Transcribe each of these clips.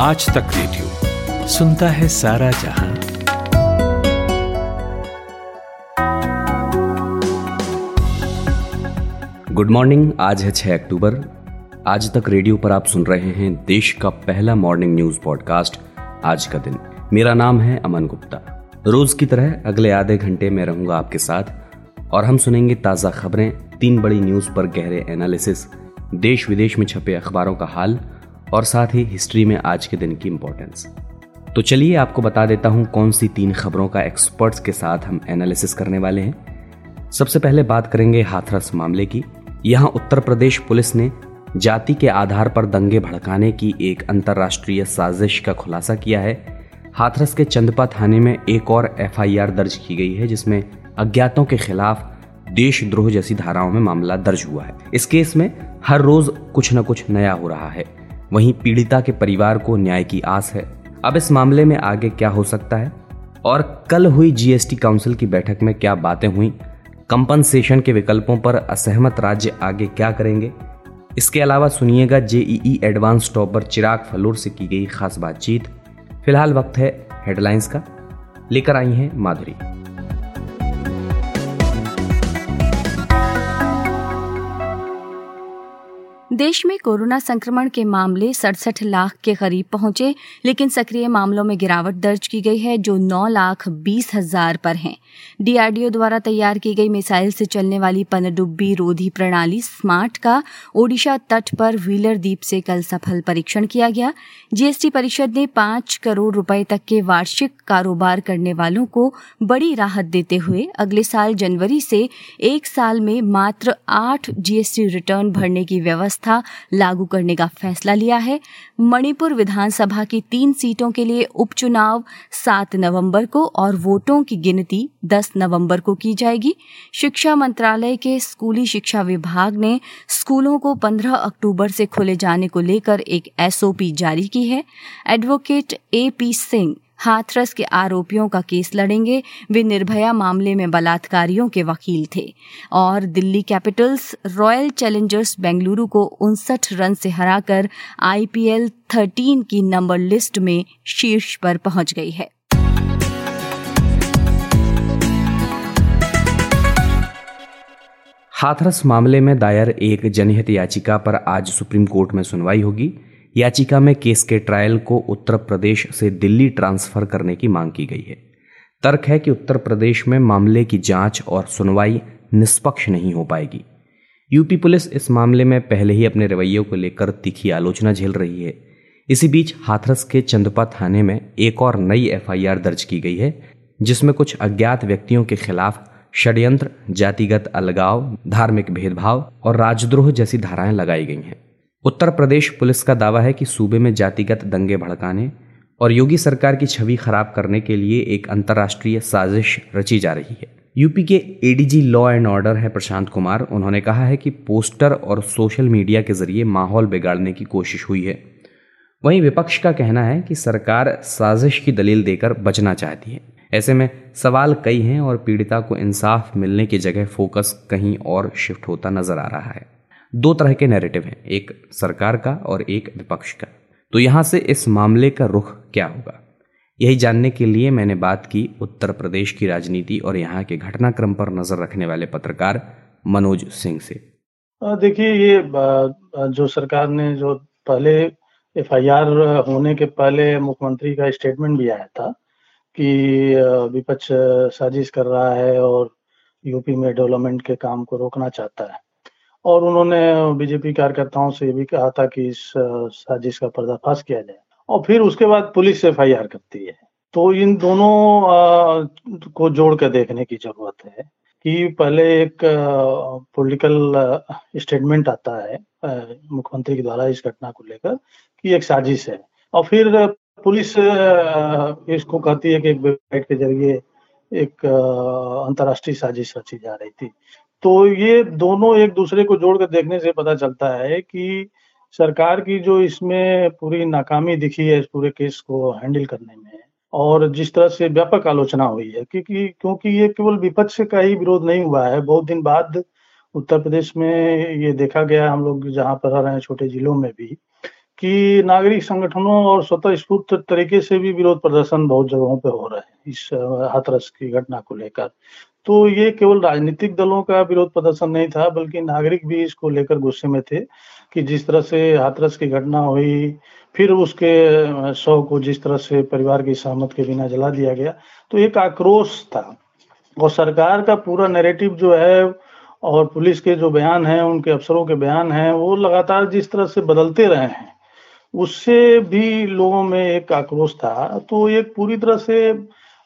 आज तक रेडियो सुनता है सारा जहां। Good morning. आज है 6 अक्टूबर। आज तक रेडियो पर आप सुन रहे हैं देश का पहला मॉर्निंग न्यूज पॉडकास्ट आज का दिन। मेरा नाम है अमन गुप्ता। रोज की तरह अगले आधे घंटे मैं रहूंगा आपके साथ और हम सुनेंगे ताज़ा खबरें, 3 बड़ी न्यूज़ पर गहरे एनालिसिस, देश विदेश में छपे अखबारों का हाल और साथ ही हिस्ट्री में आज के दिन की इम्पोर्टेंस। तो चलिए आपको बता देता हूँ कौन सी 3 खबरों का एक्सपर्ट्स के साथ हम एनालिसिस करने वाले हैं। सबसे पहले बात करेंगे हाथरस मामले की। यहाँ उत्तर प्रदेश पुलिस ने जाति के आधार पर दंगे भड़काने की एक अंतर्राष्ट्रीय साजिश का खुलासा किया है। हाथरस के चंदपा थाने में एक और एफआईआर दर्ज की गई है जिसमें अज्ञातों के खिलाफ देशद्रोह जैसी धाराओं में मामला दर्ज हुआ है। इस केस में हर रोज कुछ न कुछ नया हो रहा है। वहीं पीड़िता के परिवार को न्याय की आस है। अब इस मामले में आगे क्या हो सकता है और कल हुई जीएसटी काउंसिल की बैठक में क्या बातें हुई, कंपनसेशन के विकल्पों पर असहमत राज्य आगे क्या करेंगे, इसके अलावा सुनिएगा JEE advance topper Chirag Falor से की गई खास बातचीत। फिलहाल वक्त है हेडलाइंस का। लेकर आई हैं माधुरी। देश में कोरोना संक्रमण के मामले 67 लाख के करीब पहुंचे, लेकिन सक्रिय मामलों में गिरावट दर्ज की गई है जो 9,20,000 पर हैं। डीआरडीओ द्वारा तैयार की गई मिसाइल से चलने वाली पनडुब्बी रोधी प्रणाली स्मार्ट का ओडिशा तट पर व्हीलर द्वीप से कल सफल परीक्षण किया गया। जीएसटी परिषद ने 5 करोड़ रुपए तक के वार्षिक कारोबार करने वालों को बड़ी राहत देते हुए अगले साल जनवरी से एक साल में मात्र 8 जीएसटी रिटर्न भरने की व्यवस्था था लागू करने का फैसला लिया है। मणिपुर विधानसभा की 3 सीटों के लिए उपचुनाव 7 नवंबर को और वोटों की गिनती 10 नवंबर को की जाएगी। शिक्षा मंत्रालय के स्कूली शिक्षा विभाग ने स्कूलों को 15 अक्टूबर से खोले जाने को लेकर एक एसओपी जारी की है। Advocate A P Singh Hathras के आरोपियों का केस लड़ेंगे। वे निर्भया मामले में बलात्कारियों के वकील थे। और Delhi Capitals Royal Challengers Bengaluru को 59 रन से हराकर आईपीएल 13 की नंबर लिस्ट में शीर्ष पर पहुंच गई है। हाथरस मामले में दायर एक जनहित याचिका पर आज सुप्रीम कोर्ट में सुनवाई होगी। याचिका में केस के ट्रायल को उत्तर प्रदेश से दिल्ली ट्रांसफर करने की मांग की गई है। तर्क है कि उत्तर प्रदेश में मामले की जांच और सुनवाई निष्पक्ष नहीं हो पाएगी। यूपी पुलिस इस मामले में पहले ही अपने रवैयों को लेकर तीखी आलोचना झेल रही है। इसी बीच हाथरस के चंदपा थाने में एक और नई एफआईआर दर्ज की गई है जिसमें कुछ अज्ञात व्यक्तियों के खिलाफ षड्यंत्र, जातिगत अलगाव, धार्मिक भेदभाव और राजद्रोह जैसी धाराएं लगाई गई हैं। उत्तर प्रदेश पुलिस का दावा है कि सूबे में जातिगत दंगे भड़काने और योगी सरकार की छवि खराब करने के लिए एक अंतर्राष्ट्रीय साजिश रची जा रही है। यूपी के एडीजी लॉ एंड ऑर्डर है प्रशांत कुमार। उन्होंने कहा है कि पोस्टर और सोशल मीडिया के जरिए माहौल बिगाड़ने की कोशिश हुई है। वहीं विपक्ष का कहना है कि सरकार साजिश की दलील देकर बचना चाहती है। ऐसे में सवाल कई हैं और पीड़िता को इंसाफ मिलने की जगह फोकस कहीं और शिफ्ट होता नजर आ रहा है। 2 तरह के नैरेटिव हैं, एक सरकार का और एक विपक्ष का। तो यहाँ से इस मामले का रुख क्या होगा, यही जानने के लिए मैंने बात की उत्तर प्रदेश की राजनीति और यहाँ के घटनाक्रम पर नजर रखने वाले पत्रकार मनोज सिंह से। देखिए, ये जो सरकार ने जो पहले एफआईआर होने के पहले मुख्यमंत्री का स्टेटमेंट भी आया था कि विपक्ष साजिश कर रहा है और यूपी में डेवलपमेंट के काम को रोकना चाहता है, और उन्होंने बीजेपी कार्यकर्ताओं से भी कहा था कि इस साजिश का पर्दाफाश किया जाए, और फिर उसके बाद पुलिस एफआईआर करती है। तो इन दोनों को जोड़ कर देखने की जरूरत है कि पहले एक पॉलिटिकल स्टेटमेंट आता है मुख्यमंत्री के द्वारा इस घटना को लेकर कि एक साजिश है, और फिर पुलिस इसको कहती है कि एक वेबसाइट के जरिए एक अंतर्राष्ट्रीय साजिश रची जा रही थी। तो ये दोनों एक दूसरे को जोड़कर देखने से पता चलता है कि सरकार की जो इसमें पूरी नाकामी दिखी है इस पूरे केस को हैंडल करने में, और जिस तरह से व्यापक आलोचना हुई है, क्योंकि ये केवल विपक्ष का ही विरोध नहीं हुआ है। बहुत दिन बाद उत्तर प्रदेश में ये देखा गया, हम लोग जहाँ पर रह रहे हैं छोटे जिलों में भी, कि नागरिक संगठनों और स्वतःस्फूर्त तरीके से भी विरोध प्रदर्शन बहुत जगहों पे हो रहा है इस हाथरस की घटना को लेकर। तो ये केवल राजनीतिक दलों का विरोध प्रदर्शन नहीं था, बल्कि नागरिक भी इसको लेकर गुस्से में थे कि जिस तरह से हाथरस की घटना हुई, फिर उसके शव को जिस तरह से परिवार की सहमति के बिना जला दिया गया, तो एक आक्रोश था। और सरकार का पूरा नैरेटिव जो है और पुलिस के जो बयान हैं, उनके अफसरों के बयान हैं, वो लगातार जिस तरह से बदलते रहे हैं, उससे भी लोगों में एक आक्रोश था। तो एक पूरी तरह से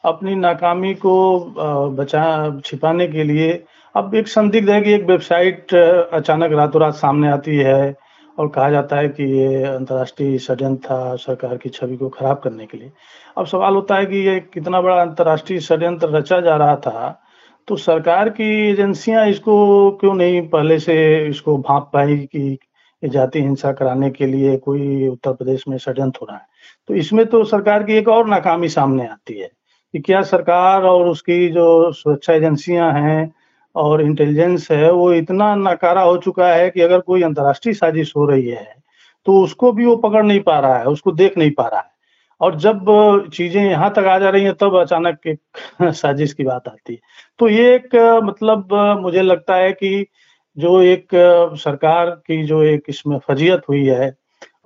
अपनी नाकामी को छिपाने के लिए अब एक संदिग्ध है कि एक वेबसाइट अचानक रातों रात सामने आती है और कहा जाता है कि ये अंतर्राष्ट्रीय षड्यंत्र था सरकार की छवि को खराब करने के लिए। अब सवाल होता है कि ये कितना बड़ा अंतर्राष्ट्रीय षड्यंत्र रचा जा रहा था, तो सरकार की एजेंसियां इसको क्यों नहीं पहले से इसको भांप पाई कि जाति हिंसा कराने के लिए कोई उत्तर प्रदेश में षड्यंत्र हो रहा है। तो इसमें तो सरकार की एक और नाकामी सामने आती है कि क्या सरकार और उसकी जो सुरक्षा एजेंसियां हैं और इंटेलिजेंस है, वो इतना नाकारा हो चुका है कि अगर कोई अंतर्राष्ट्रीय साजिश हो रही है तो उसको भी वो पकड़ नहीं पा रहा है, उसको देख नहीं पा रहा है। और जब चीजें यहाँ तक आ जा रही हैं तब अचानक एक साजिश की बात आती है। तो ये एक मतलब मुझे लगता है कि जो एक सरकार की जो एक इसमें फजीयत हुई है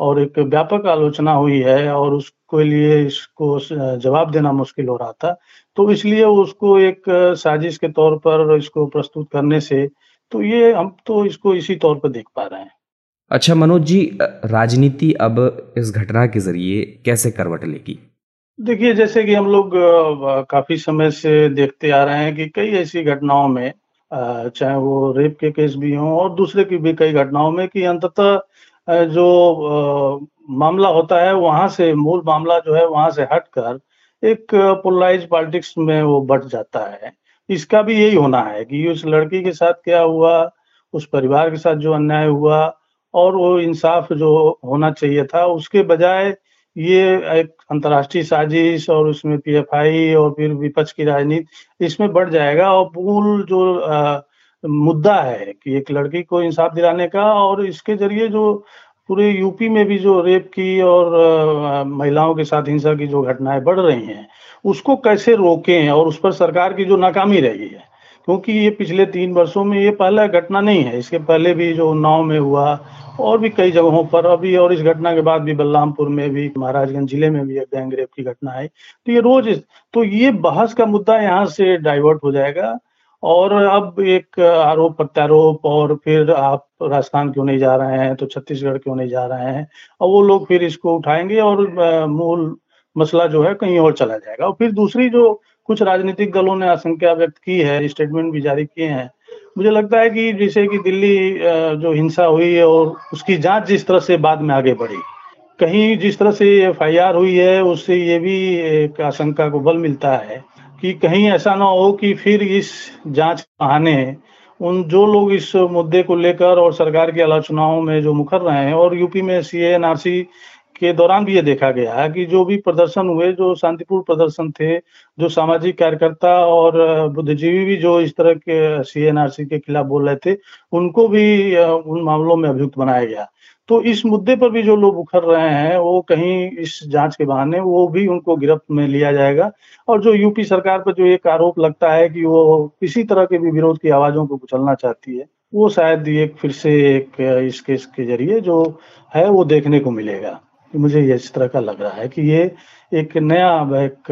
और एक व्यापक आलोचना हुई है और उसके लिए इसको जवाब देना मुश्किल हो रहा था, तो इसलिए उसको एक साजिश के तौर पर इसको प्रस्तुत करने से तो ये हम तो इसको इसी तौर पर देख पा रहे हैं। अच्छा मनोज जी, राजनीति अब इस घटना के जरिए कैसे करवट लेगी? देखिए, जैसे कि हम लोग काफी समय से देखते आ रहे हैं कि कई ऐसी घटनाओं में, चाहे वो रेप के केस भी हों और दूसरे की भी कई घटनाओं में, कि अंततः जो मामला होता है वहां से, मूल मामला जो है वहां से हटकर एक पोलराइज पॉलिटिक्स में वो बढ़ जाता है। इसका भी यही होना है कि उस लड़की के साथ क्या हुआ, उस परिवार के साथ जो अन्याय हुआ और वो इंसाफ जो होना चाहिए था, उसके बजाय ये एक अंतर्राष्ट्रीय साजिश और उसमें पीएफआई और फिर विपक्ष की राजनीति इसमें बढ़ जाएगा। और मूल जो मुद्दा है कि एक लड़की को इंसाफ दिलाने का, और इसके जरिए जो पूरे यूपी में भी जो रेप की और महिलाओं के साथ हिंसा की जो घटनाएं बढ़ रही हैं, उसको कैसे रोकें और उस पर सरकार की जो नाकामी रही है, क्योंकि ये पिछले 3 वर्षों में ये पहला घटना नहीं है। इसके पहले भी जो उन्नाव में हुआ और भी कई जगहों पर अभी, और इस घटना के बाद भी बलरामपुर में भी, महाराजगंज जिले में भी एक गैंग रेप की घटना है। तो ये रोज तो ये बहस का मुद्दा यहाँ से डाइवर्ट हो जाएगा और अब एक आरोप प्रत्यारोप, और फिर आप राजस्थान क्यों नहीं जा रहे हैं, तो छत्तीसगढ़ क्यों नहीं जा रहे हैं, और वो लोग फिर इसको उठाएंगे और मूल मसला जो है कहीं और चला जाएगा। और फिर दूसरी जो कुछ राजनीतिक दलों ने आशंका व्यक्त की है, स्टेटमेंट भी जारी किए हैं, मुझे लगता है कि जैसे कि दिल्ली जो हिंसा हुई है और उसकी जांच जिस तरह से बाद में आगे बढ़ी, कहीं जिस तरह से एफआईआर हुई है, उससे ये भी एक आशंका को बल मिलता है कि कहीं ऐसा ना हो कि फिर इस जांच बहाने उन जो लोग इस मुद्दे को लेकर और सरकार की आलोचनाओं में जो मुखर रहे हैं, और यूपी में CAA NRC के दौरान भी ये देखा गया कि जो भी प्रदर्शन हुए, जो शांतिपूर्ण प्रदर्शन थे, जो सामाजिक कार्यकर्ता और बुद्धिजीवी भी जो इस तरह के CAA NRC के खिलाफ बोल रहे थे, उनको भी उन मामलों में अभियुक्त बनाया गया। तो इस मुद्दे पर भी जो लोग उखड़ रहे हैं, वो कहीं इस जांच के बहाने वो भी उनको गिरफ्त में लिया जाएगा। और जो यूपी सरकार पर जो एक आरोप लगता है कि वो किसी तरह के भी विरोध की आवाजों को कुचलना चाहती है, वो शायद एक फिर से एक इस केस के जरिए जो है वो देखने को मिलेगा। मुझे ये इस तरह का लग रहा है कि ये एक नया एक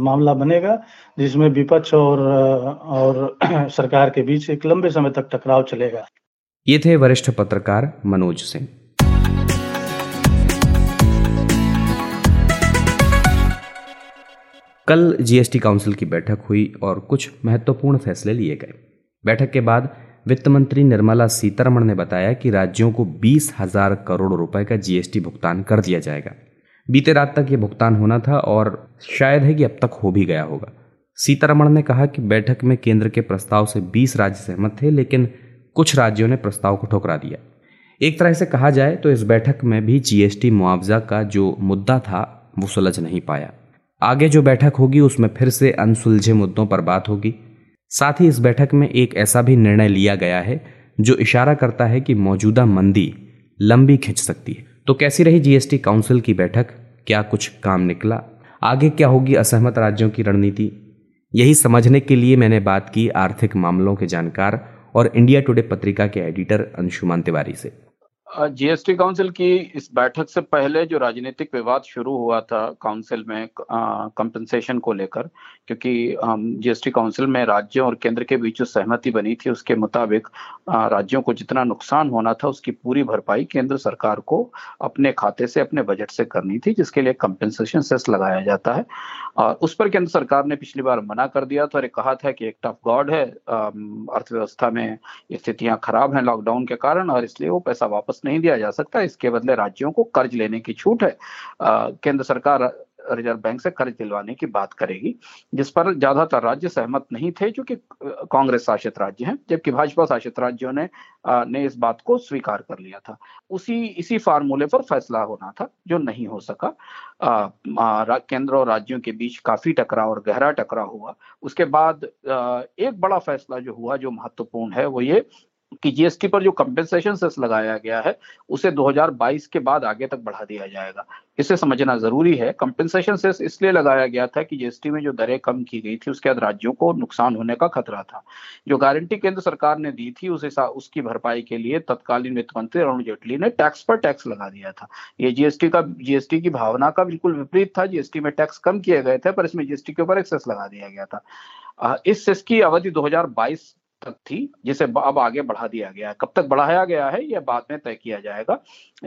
मामला बनेगा जिसमें विपक्ष और सरकार के बीच एक लंबे समय तक टकराव चलेगा। ये थे वरिष्ठ पत्रकार मनोज सिंह। कल जीएसटी काउंसिल की बैठक हुई और कुछ महत्वपूर्ण फैसले लिए गए। बैठक के बाद वित्त मंत्री निर्मला सीतारमण ने बताया कि राज्यों को 20,000 करोड़ रुपए का जीएसटी भुगतान कर दिया जाएगा। बीते रात तक ये भुगतान होना था और शायद है कि अब तक हो भी गया होगा। सीतारमण ने कहा कि बैठक में केंद्र के प्रस्ताव से 20 राज्य सहमत थे, लेकिन कुछ राज्यों ने प्रस्ताव को ठुकरा दिया। एक तरह से कहा जाए तो इस बैठक में भी जीएसटी मुआवजा का जो मुद्दा था वो सुलझ नहीं पाया। आगे जो बैठक होगी उसमें फिर से अनसुलझे मुद्दों पर बात होगी। साथ ही इस बैठक में एक ऐसा भी निर्णय लिया गया है जो इशारा करता है कि मौजूदा मंदी लंबी खिंच सकती है। तो कैसी रही जीएसटी काउंसिल की बैठक? क्या कुछ काम निकला? आगे क्या होगी असहमत राज्यों की रणनीति? यही समझने के लिए मैंने बात की आर्थिक मामलों के जानकार और इंडिया टुडे पत्रिका के एडिटर अंशुमान तिवारी से। जीएसटी काउंसिल की इस बैठक से पहले जो राजनीतिक विवाद शुरू हुआ था काउंसिल में कंपनसेशन को लेकर, क्योंकि जीएसटी काउंसिल में राज्यों और केंद्र के बीच जो सहमति बनी थी उसके मुताबिक राज्यों को जितना नुकसान होना था उसकी पूरी भरपाई केंद्र सरकार को अपने खाते से, अपने बजट से करनी थी, जिसके लिए कंपनसेशन सेस लगाया जाता है। और उस पर केंद्र सरकार ने पिछली बार मना कर दिया था और कहा था कि एक्ट ऑफ गॉड है, अर्थव्यवस्था में स्थितियाँ खराब हैं लॉकडाउन के कारण और इसलिए वो पैसा वापस नहीं दिया जा सकता, इसके बदले राज्यों को कर्ज लेने की छूट है। केंद्र सरकार रिजर्व बैंक से कर्ज दिलवाने की बात करेगी, जिस पर ज्यादातर राज्य सहमत नहीं थे जो कि कांग्रेस शासित राज्य हैं, जबकि भाजपा शासित राज्यों ने इस बात को स्वीकार कर लिया था। इसी फार्मूले पर फैसला होना था जो नहीं हो सका। केंद्र और राज्यों के बीच काफी टकराव और गहरा टकराव हुआ। उसके बाद एक बड़ा फैसला जो हुआ जो महत्वपूर्ण है वो ये कि जीएसटी पर जो कंपेंसेशन सेस लगाया गया है उसे 2022 के बाद आगे तक बढ़ा दिया जाएगा। इसे समझना जरूरी है। कंपेंसेशन सेस इसलिए लगाया गया था कि जीएसटी में जो दरें कम की गई थी उसके बाद राज्यों को नुकसान होने का खतरा था। जो गारंटी केंद्र सरकार ने दी थी उसकी भरपाई के लिए तत्कालीन वित्त मंत्री अरुण जेटली ने टैक्स पर टैक्स लगा दिया था। ये जीएसटी की भावना का बिल्कुल विपरीत था। जीएसटी में टैक्स कम किए गए थे पर इसमें जीएसटी के ऊपर एक सेस लगा दिया गया था। इस सेस की अवधि 2022 तक थी, जिसे अब आगे बढ़ा दिया गया है। कब तक बढ़ाया गया है यह बाद में तय किया जाएगा।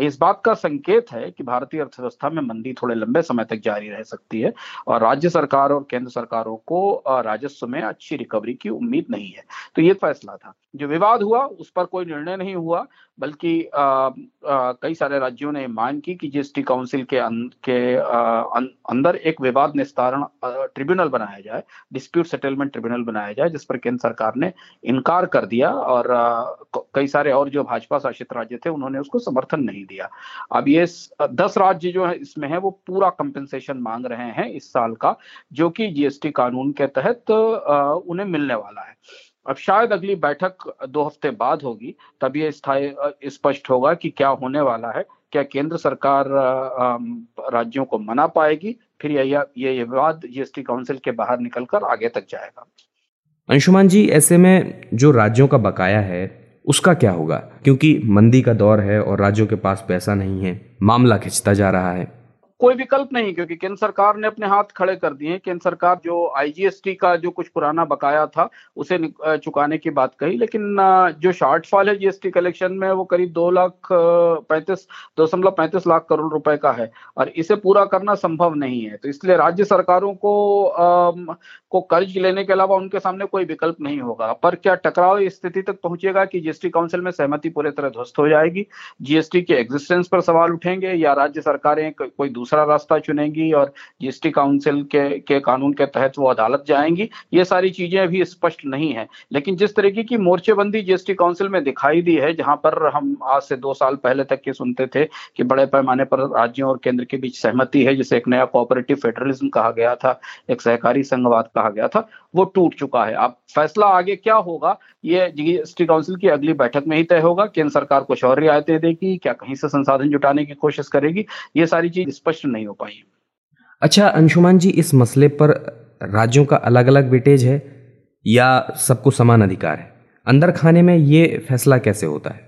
इस बात का संकेत है कि भारतीय अर्थव्यवस्था में मंदी थोड़े लंबे समय तक जारी रह सकती है और राज्य सरकार और केंद्र सरकारों को राजस्व में अच्छी रिकवरी की उम्मीद नहीं है। तो ये फैसला था। जो विवाद हुआ उस पर कोई निर्णय नहीं हुआ, बल्कि कई सारे राज्यों ने मांग की कि जीएसटी काउंसिल के अंदर एक विवाद निस्तारण ट्रिब्यूनल बनाया जाए, डिस्प्यूट सेटलमेंट ट्रिब्यूनल बनाया जाए, जिस पर केंद्र सरकार ने इनकार कर दिया और कई सारे और जो भाजपा शासित राज्य थे उन्होंने उसको समर्थन नहीं दिया। अब ये 10 राज्य जो है इसमें है वो पूरा कंपेंसेशन मांग रहे हैं इस साल का, जो कि जीएसटी कानून के तहत उन्हें मिलने वाला है। अब शायद अगली बैठक 2 हफ्ते बाद होगी, तब ये स्पष्ट होगा कि क्या होने वाला है। क्या केंद्र सरकार राज्यों को मना पाएगी? फिर ये विवाद जीएसटी काउंसिल के बाहर निकलकर आगे तक जाएगा। अंशुमान जी, ऐसे में जो राज्यों का बकाया है उसका क्या होगा? क्योंकि मंदी का दौर है और राज्यों के पास पैसा नहीं है, मामला खिंचता जा रहा है। कोई विकल्प नहीं, क्योंकि केंद्र सरकार ने अपने हाथ खड़े कर दिए। केंद्र सरकार जो आईजीएसटी का जो कुछ पुराना बकाया था उसे चुकाने की बात कही, लेकिन जो शॉर्टफॉल है जीएसटी कलेक्शन में वो करीब 2.35 लाख करोड़ रुपए का है और इसे पूरा करना संभव नहीं है। तो इसलिए राज्य सरकारों को कर्ज लेने के अलावा उनके सामने कोई विकल्प नहीं होगा। पर क्या टकराव इस स्थिति तक पहुंचेगा कि जीएसटी काउंसिल में सहमति पूरी तरह ध्वस्त हो जाएगी, जीएसटी के एग्जिस्टेंस पर सवाल उठेंगे, या राज्य सरकारें कोई दूसरा रास्ता चुनेंगी और जीएसटी काउंसिल के कानून के तहत वो अदालत जाएंगी? ये सारी चीजें अभी स्पष्ट नहीं है। लेकिन जिस तरीके की मोर्चेबंदी जीएसटी काउंसिल में दिखाई दी है, जहां पर हम आज से 2 साल पहले तक ये सुनते थे कि बड़े पैमाने पर राज्यों और केंद्र के बीच सहमति है, जिसे एक नया कोऑपरेटिव फेडरलिज्म कहा गया था, एक सहकारी संघवाद कहा गया था, वो टूट चुका है। अब फैसला आगे क्या होगा ये जीएसटी काउंसिल की अगली बैठक में ही तय होगा। केंद्र सरकार कुछ और रियायतें देगी, क्या कहीं से संसाधन जुटाने की कोशिश करेगी, ये सारी चीज स्पष्ट नहीं हो पाई। अच्छा अंशुमान जी, इस मसले पर राज्यों का अलग अलग वेटेज है या सबको समान अधिकार है? अंदर खाने में ये फैसला कैसे होता है?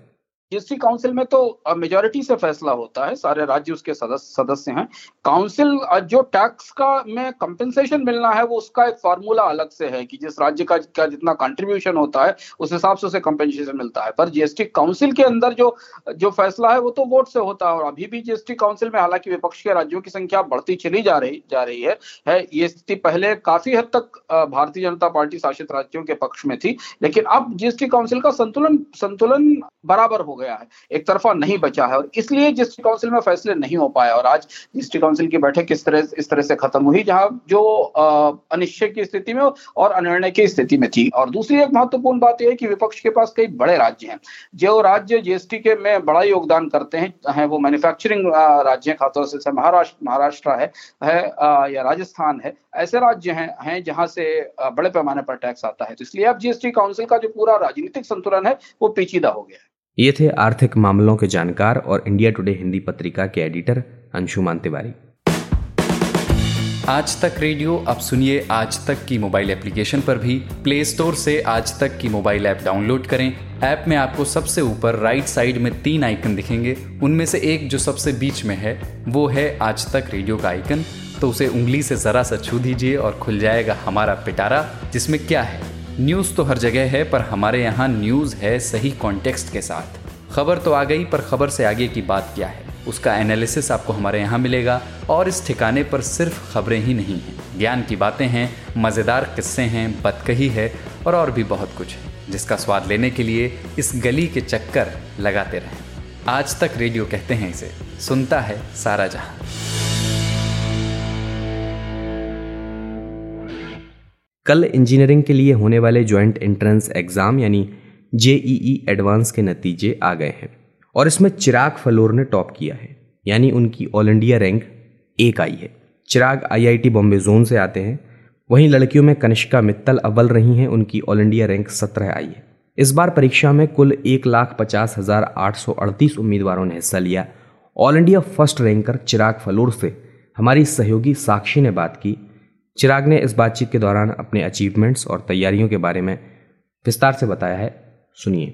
जीएसटी काउंसिल में तो मेजॉरिटी से फैसला होता है, सारे राज्य उसके सदस्य हैं। काउंसिल जो टैक्स का में कंपेंसेशन मिलना है वो उसका एक फार्मूला अलग से है कि जिस राज्य का जितना कंट्रीब्यूशन होता है उस हिसाब से उसे कंपेंसेशन मिलता है। पर जीएसटी काउंसिल के अंदर जो फैसला है वो तो वोट से होता है। और अभी भी जीएसटी काउंसिल में हालांकि विपक्ष के राज्यों की संख्या बढ़ती चली जा रही है। ये स्थिति पहले काफी हद तक भारतीय जनता पार्टी शासित राज्यों के पक्ष में थी, लेकिन अब जीएसटी काउंसिल का संतुलन बराबर हो गया है, एक तरफा नहीं बचा है और इसलिए जीएसटी काउंसिल में फैसले नहीं हो पाए। और आज जीएसटी काउंसिल की बैठक इस तरह से खत्म हुई, जहां जो अनिश्चय की स्थिति में और अनिर्णय की स्थिति में थी। और दूसरी एक महत्वपूर्ण बात यह है कि विपक्ष के पास कई बड़े राज्य हैं, जो राज्य जीएसटी के में बड़ा योगदान करते हैं। वो मैन्युफैक्चरिंग राज्य हैं, खासतौर से महाराष्ट्र है या राजस्थान है, ऐसे राज्य हैं जहां से बड़े पैमाने पर टैक्स आता है। तो इसलिए अब जीएसटी काउंसिल का जो पूरा राजनीतिक संतुलन है वो पेचीदा हो गया है। ये थे आर्थिक मामलों के जानकार और इंडिया टुडे हिंदी पत्रिका के एडिटर अंशुमान तिवारी। आज तक रेडियो अब सुनिए आज तक की मोबाइल एप्लीकेशन पर भी। प्ले स्टोर से आज तक की मोबाइल ऐप डाउनलोड करें। ऐप में आपको सबसे ऊपर राइट साइड में 3 आइकन दिखेंगे, उनमें से एक जो सबसे बीच में है वो है आज तक रेडियो का आइकन। तो उसे उंगली से ज़रा सा छू दीजिए और खुल जाएगा हमारा पिटारा, जिसमें क्या है, न्यूज़ तो हर जगह है पर हमारे यहाँ न्यूज़ है सही कॉन्टेक्स्ट के साथ। खबर तो आ गई पर खबर से आगे की बात क्या है, उसका एनालिसिस आपको हमारे यहाँ मिलेगा। और इस ठिकाने पर सिर्फ खबरें ही नहीं हैं, ज्ञान की बातें हैं, मज़ेदार किस्से हैं, बतकही है और भी बहुत कुछ है, जिसका स्वाद लेने के लिए इस गली के चक्कर लगाते रहें। आज तक रेडियो कहते हैं इसे, सुनता है सारा जहां। कल इंजीनियरिंग के लिए होने वाले जॉइंट एंट्रेंस एग्ज़ाम यानी जेईई एडवांस के नतीजे आ गए हैं और इसमें चिराग फलोर ने टॉप किया है, यानी उनकी ऑल इंडिया रैंक 1 आई है। चिराग आईआईटी बॉम्बे जोन से आते हैं। वहीं लड़कियों में कनिष्का मित्तल अव्वल रही हैं, उनकी ऑल इंडिया रैंक 17 आई है। इस बार परीक्षा में कुल 1,50,838 उम्मीदवारों ने हिस्सा लिया। All India first ranker Chirag Falor से हमारी सहयोगी साक्षी ने बात की। चिराग ने इस बातचीत के दौरान अपने अचीवमेंट्स और तैयारियों के बारे में विस्तार से बताया है, सुनिए।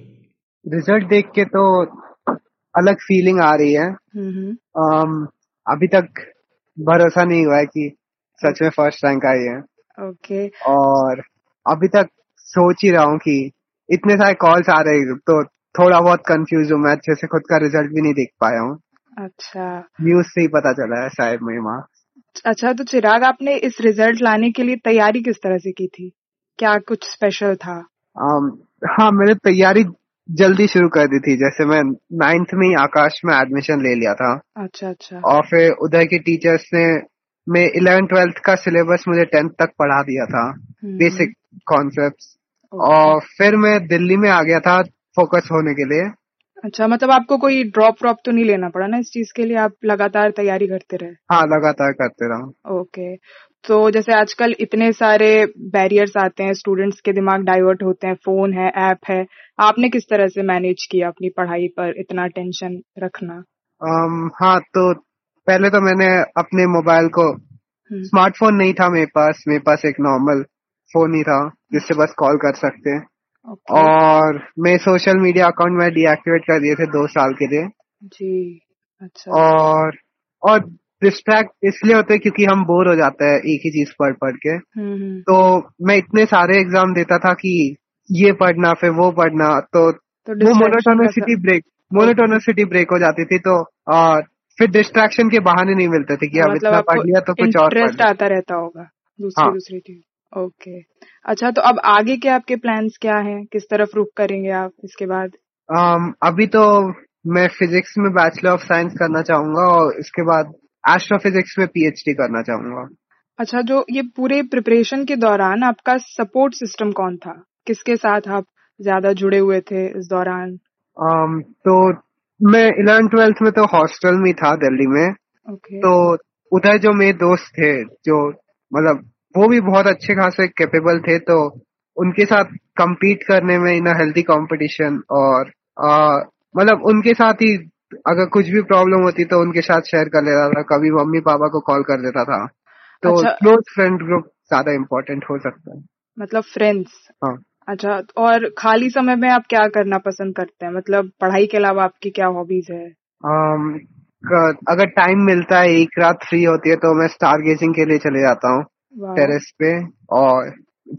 रिजल्ट देख के तो अलग फीलिंग आ रही है। अभी तक भरोसा नहीं हुआ है कि सच में फर्स्ट रैंक आई है। ओके। और अभी तक सोच ही रहा हूँ कि इतने सारे कॉल्स आ रहे हैं तो थोड़ा बहुत कंफ्यूज हूँ मैं, अच्छे से खुद का रिजल्ट भी नहीं देख पाया हूँ। अच्छा, न्यूज से ही पता चला है शायद मेरी माँ। अच्छा, तो चिराग आपने इस रिजल्ट लाने के लिए तैयारी किस तरह से की थी, क्या कुछ स्पेशल था? हाँ, मैंने तैयारी जल्दी शुरू कर दी थी। जैसे मैं 9th में आकाश में एडमिशन ले लिया था। अच्छा अच्छा। और फिर उधर के टीचर्स ने मैं 11th-12th का सिलेबस मुझे 10th तक पढ़ा दिया था, बेसिक कॉन्सेप्ट्स। और फिर मैं दिल्ली में आ गया था फोकस होने के लिए। अच्छा, मतलब आपको कोई ड्रॉप व्रॉप तो नहीं लेना पड़ा ना इस चीज के लिए, आप लगातार तैयारी करते रहे? हाँ, लगातार करते रहा। ओके, तो जैसे आजकल इतने सारे बैरियर्स आते हैं, स्टूडेंट्स के दिमाग डाइवर्ट होते हैं, फोन है, ऐप है, आपने किस तरह से मैनेज किया अपनी पढ़ाई पर इतना टेंशन रखना? हाँ, तो पहले तो मैंने अपने मोबाइल को, स्मार्टफोन नहीं था मेरे पास एक नॉर्मल फोन ही था जिससे बस कॉल कर सकते हैं। Okay. और मैं सोशल मीडिया अकाउंट में डीएक्टिवेट कर दिए थे 2 साल के लिए। जी, अच्छा। और डिस्ट्रैक्ट इसलिए होते हैं क्योंकि हम बोर हो जाते हैं एक ही चीज पढ़ के। तो मैं इतने सारे एग्जाम देता था कि ये पढ़ना फिर वो पढ़ना, तो वो मोनोटोनसिटी ब्रेक हो जाती थी। तो और फिर डिस्ट्रैक्शन के बहाने नहीं मिलते थे कि अब इतना पढ़ लिया तो कुछ और इंटरेस्ट आता रहता होगा दूसरी चीज। ओके, अच्छा, तो अब आगे के आपके प्लान्स क्या हैं, किस तरफ रुख करेंगे आप इसके बाद? अभी तो मैं फिजिक्स में बैचलर ऑफ साइंस करना चाहूंगा और इसके बाद एस्ट्रोफिजिक्स में पीएचडी करना चाहूंगा। अच्छा, जो ये पूरे प्रिपरेशन के दौरान आपका सपोर्ट सिस्टम कौन था, किसके साथ आप ज्यादा जुड़े हुए थे इस दौरान? तो मैं 11th-12th में तो हॉस्टल में था दिल्ली में। Okay. तो उधर जो मेरे दोस्त थे जो मतलब वो भी बहुत अच्छे खासे कैपेबल थे, तो उनके साथ कम्पीट करने में इन हेल्दी कंपटीशन और मतलब उनके साथ ही अगर कुछ भी प्रॉब्लम होती तो उनके साथ शेयर कर लेता था, कभी मम्मी पापा को कॉल कर देता था। तो क्लोज फ्रेंड ग्रुप ज्यादा इम्पोर्टेंट हो सकता है, मतलब फ्रेंड्स। हाँ। अच्छा, और खाली समय में आप क्या करना पसंद करते हैं, मतलब पढ़ाई के अलावा आपकी क्या हॉबीज है? अगर टाइम मिलता है, एक रात फ्री होती है, तो मैं स्टार गेजिंग के लिए चले जाता हूँ टेरेस पे, और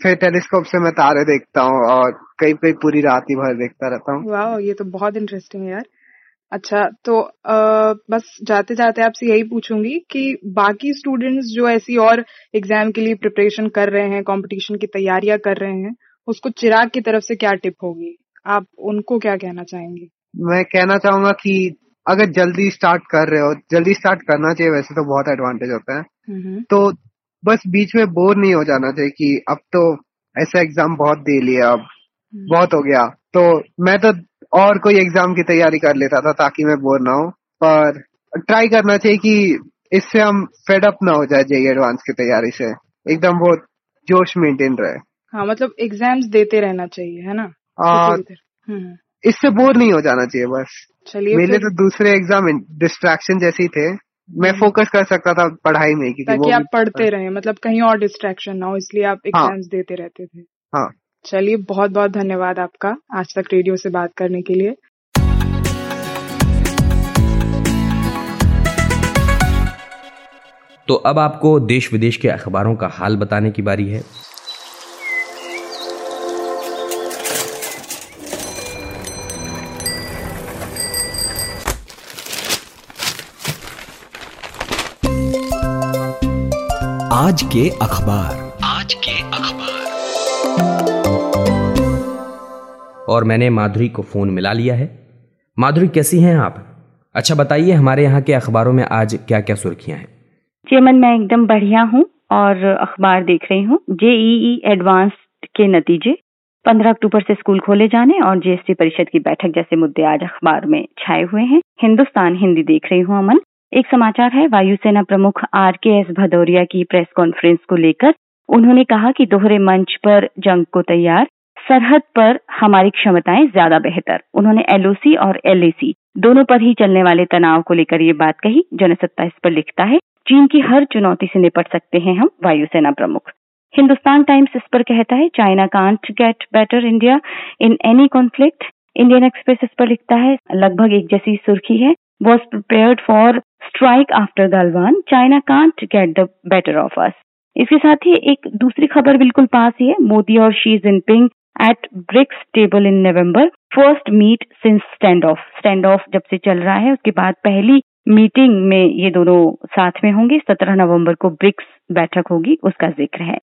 फिर टेलीस्कोप से मैं तारे देखता हूँ और कहीं पे पूरी रात ही भर देखता रहता हूँ। वाह, ये तो बहुत इंटरेस्टिंग है यार। अच्छा, तो बस जाते जाते आपसे यही पूछूंगी कि बाकी स्टूडेंट्स जो ऐसी और एग्जाम के लिए प्रिपरेशन कर रहे हैं, कंपटीशन की तैयारियां कर रहे हैं, उसको चिराग की तरफ से क्या टिप होगी, आप उनको क्या कहना चाहेंगे? मैं कहना चाहूंगा कि अगर जल्दी स्टार्ट कर रहे हो, जल्दी स्टार्ट करना चाहिए, वैसे तो बहुत एडवांटेज होता है। तो बस बीच में बोर नहीं हो जाना चाहिए कि अब तो ऐसा एग्जाम बहुत दे लिया, अब बहुत हो गया, तो मैं तो और कोई एग्जाम की तैयारी कर लेता था ताकि मैं बोर ना हो। पर ट्राई करना चाहिए कि इससे हम फेड अप ना हो जाए, जेईई एडवांस की तैयारी से एकदम वो जोश मेंटेन रहे। हाँ, मतलब एग्जाम्स देते रहना चाहिए, है ना? इससे बोर नहीं हो जाना चाहिए बस। चलिए, मेरे तो दूसरे एग्जाम डिस्ट्रैक्शन जैसे ही थे, मैं फोकस कर सकता था पढ़ाई में कि ताकि आप पढ़ते रहे, मतलब कहीं और डिस्ट्रैक्शन ना हो, इसलिए आप एग्जाम्स देते रहते थे। हाँ, चलिए, बहुत बहुत धन्यवाद आपका आज तक रेडियो से बात करने के लिए। तो अब आपको देश विदेश के अखबारों का हाल बताने की बारी है। आज के अखबार, आज के अखबार। और मैंने माधुरी को फोन मिला लिया है। माधुरी, कैसी हैं आप? अच्छा बताइए, हमारे यहाँ के अखबारों में आज क्या क्या सुर्खियाँ हैं? जी अमन, मैं एकदम बढ़िया हूँ और अखबार देख रही हूँ। जेईई एडवांस्ड के नतीजे, 15 अक्टूबर से स्कूल खोले जाने और जीएसटी परिषद की बैठक जैसे मुद्दे आज अखबार में छाए हुए हैं। हिंदुस्तान हिंदी देख रही हूँ अमन, एक समाचार है वायुसेना प्रमुख आरकेएस भदौरिया की प्रेस कॉन्फ्रेंस को लेकर। उन्होंने कहा कि दोहरे मंच पर जंग को तैयार, सरहद पर हमारी क्षमताएं ज्यादा बेहतर। उन्होंने एलओसी और एलएसी दोनों पर ही चलने वाले तनाव को लेकर ये बात कही। जनसत्ता इस पर लिखता है, चीन की हर चुनौती से निपट सकते हैं हम, वायुसेना प्रमुख। हिंदुस्तान टाइम्स इस पर कहता है, China can't get better India in any conflict. Indian Express इस पर लिखता है, लगभग एक जैसी सुर्खी है, was prepared for strike after Galwan, China can't get the better of us. इसके साथ ही एक दूसरी खबर बिल्कुल पास ही है, मोदी और Xi Jinping at BRICS table in November, first meet since stand of. Stand of जब से चल रहा है उसके बाद पहली मीटिंग में ये दोनों साथ में होंगे। 17 नवंबर को ब्रिक्स बैठक होगी, उसका जिक्र है।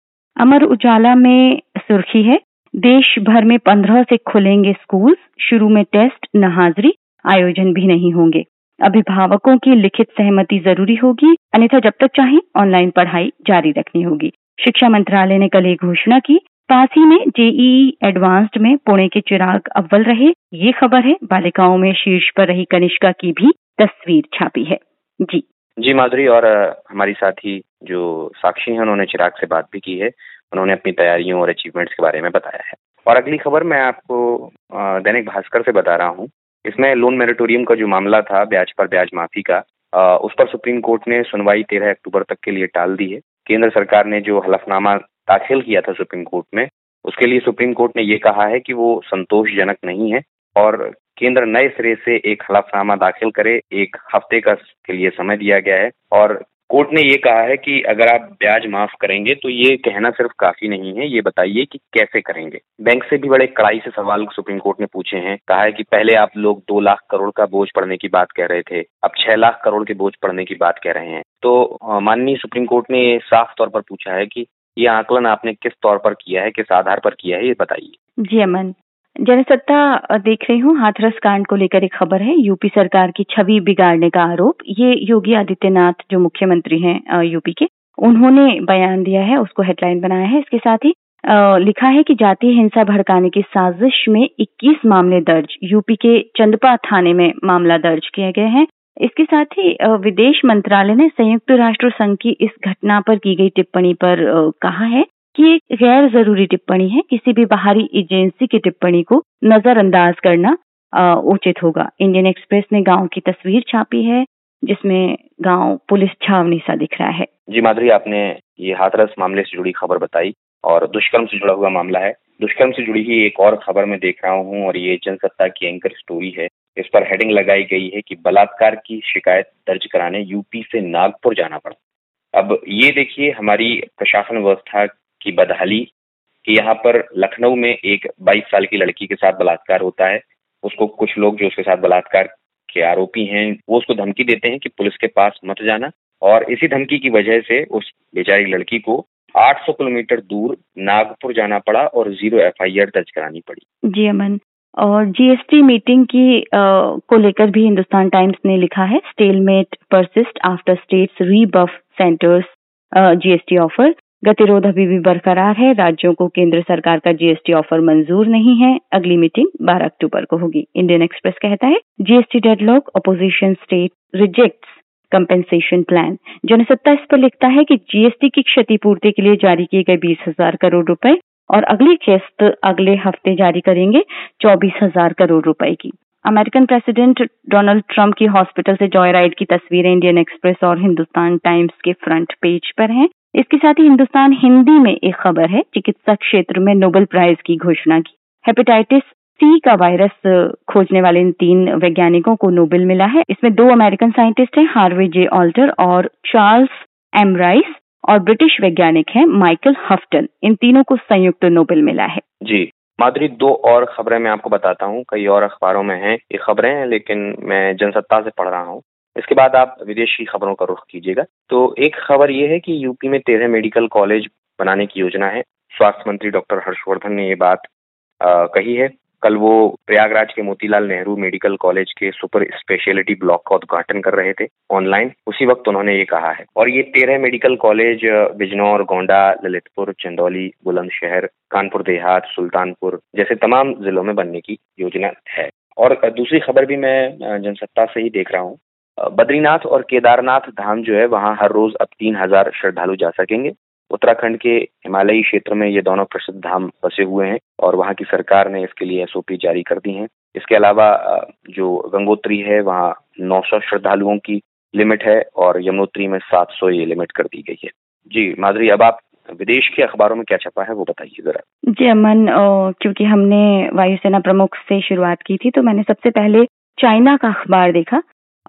अमर उजाला में सुर्खी है, देश भर में 15 से खुलेंगे स्कूल, शुरू में टेस्ट न हाजिरी, आयोजन भी नहीं होंगे। अभिभावकों की लिखित सहमति जरूरी होगी, अन्यथा जब तक चाहे ऑनलाइन पढ़ाई जारी रखनी होगी। शिक्षा मंत्रालय ने कल ये घोषणा की। पास ही में जेईई एडवांस्ड में पुणे के चिराग अव्वल रहे, ये खबर है। बालिकाओं में शीर्ष पर रही कनिष्का की भी तस्वीर छापी है। जी जी माधुरी, और हमारी साथी जो साक्षी हैं उन्होंने चिराग से बात भी की है, उन्होंने अपनी तैयारियों और अचीवमेंट्स के बारे में बताया है। और अगली खबर मैं आपको दैनिक भास्कर से बता रहा हूँ। इसमें लोन मोरेटोरियम का जो मामला था, ब्याज पर ब्याज माफी का, उस पर सुप्रीम कोर्ट ने सुनवाई 13 अक्टूबर तक के लिए टाल दी है। केंद्र सरकार ने जो हलफनामा दाखिल किया था सुप्रीम कोर्ट में, उसके लिए सुप्रीम कोर्ट ने ये कहा है कि वो संतोषजनक नहीं है और केंद्र नए सिरे से एक हलफनामा दाखिल करे। 1 हफ्ते का के लिए समय दिया गया है और कोर्ट ने ये कहा है कि अगर आप ब्याज माफ करेंगे तो ये कहना सिर्फ काफी नहीं है, ये बताइए कि कैसे करेंगे। बैंक से भी बड़े कड़ाई से सवाल सुप्रीम कोर्ट ने पूछे हैं। कहा है कि पहले आप लोग 2 लाख करोड़ का बोझ पड़ने की बात कह रहे थे, अब 6 लाख करोड़ के बोझ पड़ने की बात कह रहे हैं। तो माननीय सुप्रीम कोर्ट ने साफ तौर पर पूछा है कि ये आकलन आपने किस तौर पर किया है, किस आधार पर किया है, ये बताइए। जी अमन, जनसत्ता देख रही हूँ। हाथरस कांड को लेकर एक खबर है, यूपी सरकार की छवि बिगाड़ने का आरोप। ये योगी आदित्यनाथ जो मुख्यमंत्री हैं यूपी के, उन्होंने बयान दिया है, उसको हेडलाइन बनाया है। इसके साथ ही लिखा है कि जातीय हिंसा भड़काने की साजिश में 21 मामले दर्ज, यूपी के चंदपा थाने में मामला दर्ज किए गए हैं। इसके साथ ही विदेश मंत्रालय ने संयुक्त राष्ट्र संघ की इस घटना पर की गई टिप्पणी पर कहा है कि ये गैर जरूरी टिप्पणी है, किसी भी बाहरी एजेंसी की टिप्पणी को नजरअंदाज करना उचित होगा। इंडियन एक्सप्रेस ने गांव की तस्वीर छापी है जिसमें गांव पुलिस छावनी सा दिख रहा है। जी माधुरी, आपने ये हाथरस मामले से जुड़ी खबर बताई और दुष्कर्म से जुड़ा हुआ मामला है। दुष्कर्म से जुड़ी ही एक और खबर मैं देख रहा हूँ और ये जनसत्ता की एंकर स्टोरी है। इस पर हेडिंग लगाई गई है कि बलात्कार की शिकायत दर्ज कराने यूपी से नागपुर जाना पड़ा। अब ये देखिए हमारी प्रशासन व्यवस्था की बदहाली कि यहाँ पर लखनऊ में एक 22 साल की लड़की के साथ बलात्कार होता है। उसको कुछ लोग जो उसके साथ बलात्कार के आरोपी हैं वो उसको धमकी देते हैं कि पुलिस के पास मत जाना, और इसी धमकी की वजह से उस बेचारी लड़की को 800 किलोमीटर दूर नागपुर जाना पड़ा और 0 FIR दर्ज करानी पड़ी। जी अमन, और जीएसटी मीटिंग की को लेकर भी हिंदुस्तान टाइम्स ने लिखा है, stalemate persist after states rebuff centre's GST offer. गतिरोध अभी भी बरकरार है, राज्यों को केंद्र सरकार का जीएसटी ऑफर मंजूर नहीं है। अगली मीटिंग 12 अक्टूबर को होगी। इंडियन एक्सप्रेस कहता है, GST deadlock, opposition state rejects compensation plan. Jansatta इस पर लिखता है कि जीएसटी की क्षतिपूर्ति के लिए जारी किए गए 20,000 करोड़ रुपए और अगली किस्त अगले हफ्ते जारी करेंगे 24,000 करोड़ रुपए की। अमेरिकन प्रेसिडेंट डोनाल्ड ट्रंप की हॉस्पिटल से जॉय राइड की तस्वीरें इंडियन एक्सप्रेस और हिंदुस्तान टाइम्स के फ्रंट पेज पर हैं। इसके साथ ही हिंदुस्तान हिंदी में एक खबर है, चिकित्सा क्षेत्र में नोबेल प्राइज की घोषणा की। हेपेटाइटिस सी का वायरस खोजने वाले इन 3 वैज्ञानिकों को नोबेल मिला है। इसमें 2 अमेरिकन साइंटिस्ट हैं, हार्वे जे ऑल्टर और चार्ल्स एम राइस, और ब्रिटिश वैज्ञानिक हैं माइकल हफ्टन। इन तीनों को संयुक्त नोबेल मिला है। जी माधुरी, 2 और खबरें मैं आपको बताता हूँ। कई और अखबारों में हैं ये खबरें, लेकिन मैं जनसत्ता से पढ़ रहा हूँ। इसके बाद आप विदेशी खबरों का रुख कीजिएगा। तो एक खबर ये है कि यूपी में 13 मेडिकल कॉलेज बनाने की योजना है। स्वास्थ्य मंत्री डॉक्टर हर्षवर्धन ने ये बात कही है। कल वो प्रयागराज के मोतीलाल नेहरू मेडिकल कॉलेज के सुपर स्पेशलिटी ब्लॉक का उद्घाटन कर रहे थे ऑनलाइन, उसी वक्त उन्होंने ये कहा है। और ये 13 मेडिकल कॉलेज बिजनौर, गोंडा, ललितपुर, चंदौली, बुलंदशहर, कानपुर देहात, सुल्तानपुर जैसे तमाम जिलों में बनने की योजना है। और दूसरी खबर भी मैं जनसत्ता से ही देख रहा हूँ। बद्रीनाथ और केदारनाथ धाम जो है, वहाँ हर रोज अब 3,000 श्रद्धालु जा सकेंगे। उत्तराखंड के हिमालयी क्षेत्र में ये दोनों प्रसिद्ध धाम बसे हुए हैं और वहाँ की सरकार ने इसके लिए SOP जारी कर दी है। इसके अलावा जो गंगोत्री है, वहाँ 900 श्रद्धालुओं की लिमिट है और यमुनोत्री में 700 ये लिमिट कर दी गई है। जी माधुरी, अब आप विदेश के अखबारों में क्या छपा है वो बताइए जरा। जी अमन, क्योंकि हमने वायुसेना प्रमुख से शुरुआत की थी, तो मैंने सबसे पहले चाइना का अखबार देखा,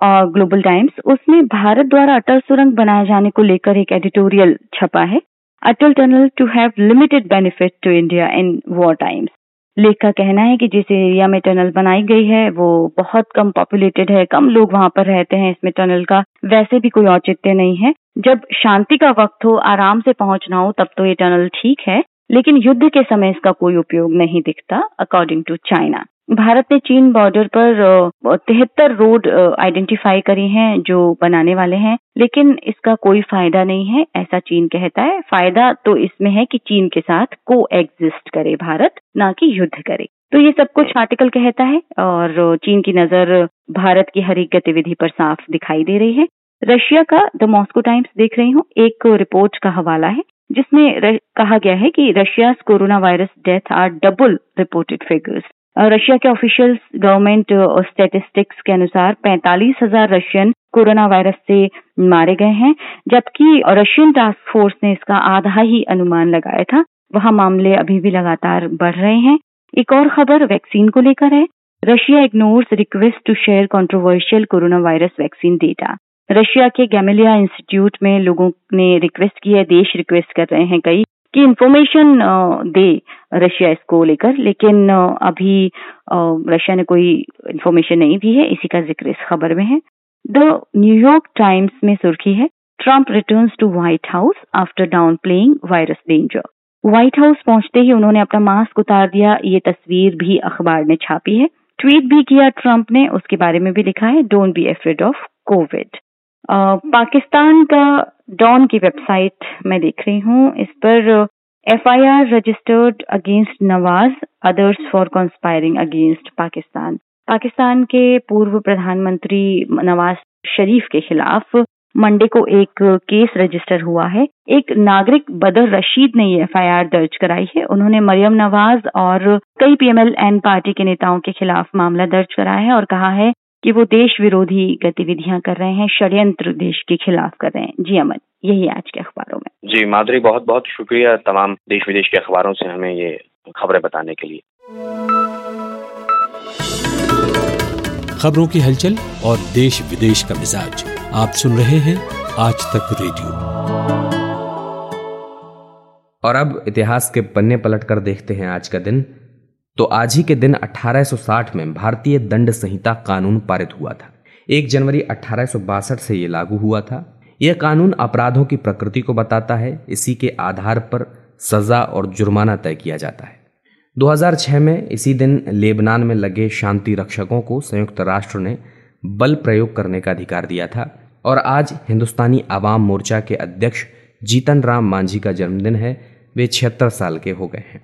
ग्लोबल टाइम्स। उसमें भारत द्वारा अटल सुरंग बनाए जाने को लेकर एक एडिटोरियल छपा है, Atal tunnel to have limited benefit to India in war times. लेख का कहना है कि जिस एरिया में टनल बनाई गई है वो बहुत कम पॉपुलेटेड है, कम लोग वहाँ पर रहते हैं, इसमें टनल का वैसे भी कोई औचित्य नहीं है। जब शांति का वक्त हो, आराम से पहुँचना हो, तब तो ये टनल ठीक है, लेकिन युद्ध के समय इसका कोई उपयोग नहीं दिखता, अकॉर्डिंग टू चाइना। भारत ने चीन बॉर्डर पर 73 रोड आइडेंटिफाई करी हैं जो बनाने वाले हैं, लेकिन इसका कोई फायदा नहीं है ऐसा चीन कहता है। फायदा तो इसमें है कि चीन के साथ को एग्जिस्ट करे भारत, ना कि युद्ध करे। तो ये सब कुछ आर्टिकल कहता है। और चीन की नजर भारत की हर एक गतिविधि पर साफ दिखाई दे रही है। रशिया का द मॉस्को टाइम्स देख रही हूँ, एक रिपोर्ट का हवाला है जिसमें कहा गया है कि Russia's corona virus death are double reported figures. Russia के ऑफिशियल गवर्नमेंट स्टेटिस्टिक्स के अनुसार 45,000 रशियन कोरोना वायरस से मारे गए हैं, जबकि रशियन टास्क फोर्स ने इसका आधा ही अनुमान लगाया था। वहां मामले अभी भी लगातार बढ़ रहे हैं। एक और खबर वैक्सीन को लेकर है, Russia ignores request to share controversial corona virus vaccine data. Russia के गैमेलिया इंस्टीट्यूट में लोगों ने रिक्वेस्ट की है, देश रिक्वेस्ट कर रहे हैं कई कि इन्फॉर्मेशन दे रशिया इसको लेकर, लेकिन अभी रशिया ने कोई इन्फॉर्मेशन नहीं दी है। इसी का जिक्र इस खबर में है। द न्यूयॉर्क टाइम्स में सुर्खी है, Trump returns to White House after downplaying virus danger. White House पहुंचते ही उन्होंने अपना मास्क उतार दिया, ये तस्वीर भी अखबार ने छापी है। ट्वीट भी किया ट्रंप ने, उसके बारे में भी लिखा है, don't be afraid of COVID. Pakistan का डॉन की वेबसाइट मैं देख रही हूँ, इस पर FIR registered against Nawaz, others for conspiring against Pakistan. Pakistan के पूर्व प्रधानमंत्री नवाज शरीफ के खिलाफ मंडे को एक केस रजिस्टर हुआ है। एक नागरिक बदर रशीद ने ये FIR दर्ज कराई है। उन्होंने मरियम नवाज और कई PMLN पार्टी के नेताओं के खिलाफ मामला दर्ज कराया है और कहा है कि वो देश विरोधी गतिविधियां कर रहे हैं, षड्यंत्र देश के खिलाफ कर रहे हैं। जी अमन, यही आज के अखबारों में। जी माधुरी, बहुत बहुत शुक्रिया तमाम देश विदेश के अखबारों से हमें ये खबरें बताने के लिए। खबरों की हलचल और देश विदेश का मिजाज आप सुन रहे हैं आज तक रेडियो। और अब इतिहास के पन्ने पलट कर देखते हैं आज का दिन। तो आज ही के दिन 1860 में भारतीय दंड संहिता कानून पारित हुआ था। 1 जनवरी 1862 से ये लागू हुआ था। यह कानून अपराधों की प्रकृति को बताता है, इसी के आधार पर सजा और जुर्माना तय किया जाता है। 2006 में इसी दिन लेबनान में लगे शांति रक्षकों को संयुक्त राष्ट्र ने बल प्रयोग करने का अधिकार दिया था। और आज हिंदुस्तानी आवाम मोर्चा के अध्यक्ष जीतन राम मांझी का जन्मदिन है, वे 76 साल के हो गए हैं।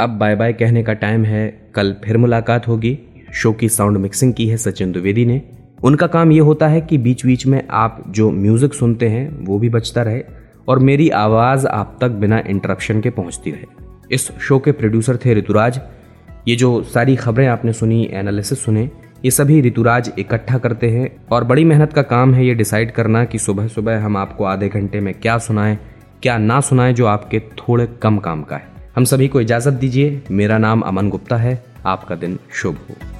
अब बाय बाय कहने का टाइम है, कल फिर मुलाकात होगी। शो की साउंड मिक्सिंग की है सचिन द्विवेदी ने। उनका काम ये होता है कि बीच बीच में आप जो म्यूज़िक सुनते हैं वो भी बजता रहे और मेरी आवाज़ आप तक बिना इंटरप्शन के पहुंचती रहे। इस शो के प्रोड्यूसर थे ऋतुराज। ये जो सारी खबरें आपने सुनी, एनालिसिस सुने, ये सभी ऋतुराज इकट्ठा करते हैं और बड़ी मेहनत का काम है ये डिसाइड करना कि सुबह सुबह हम आपको आधे घंटे में क्या सुनाएं, क्या ना सुनाएं, जो आपके थोड़े कम काम का है। हम सभी को इजाज़त दीजिए। मेरा नाम अमन गुप्ता है। आपका दिन शुभ हो।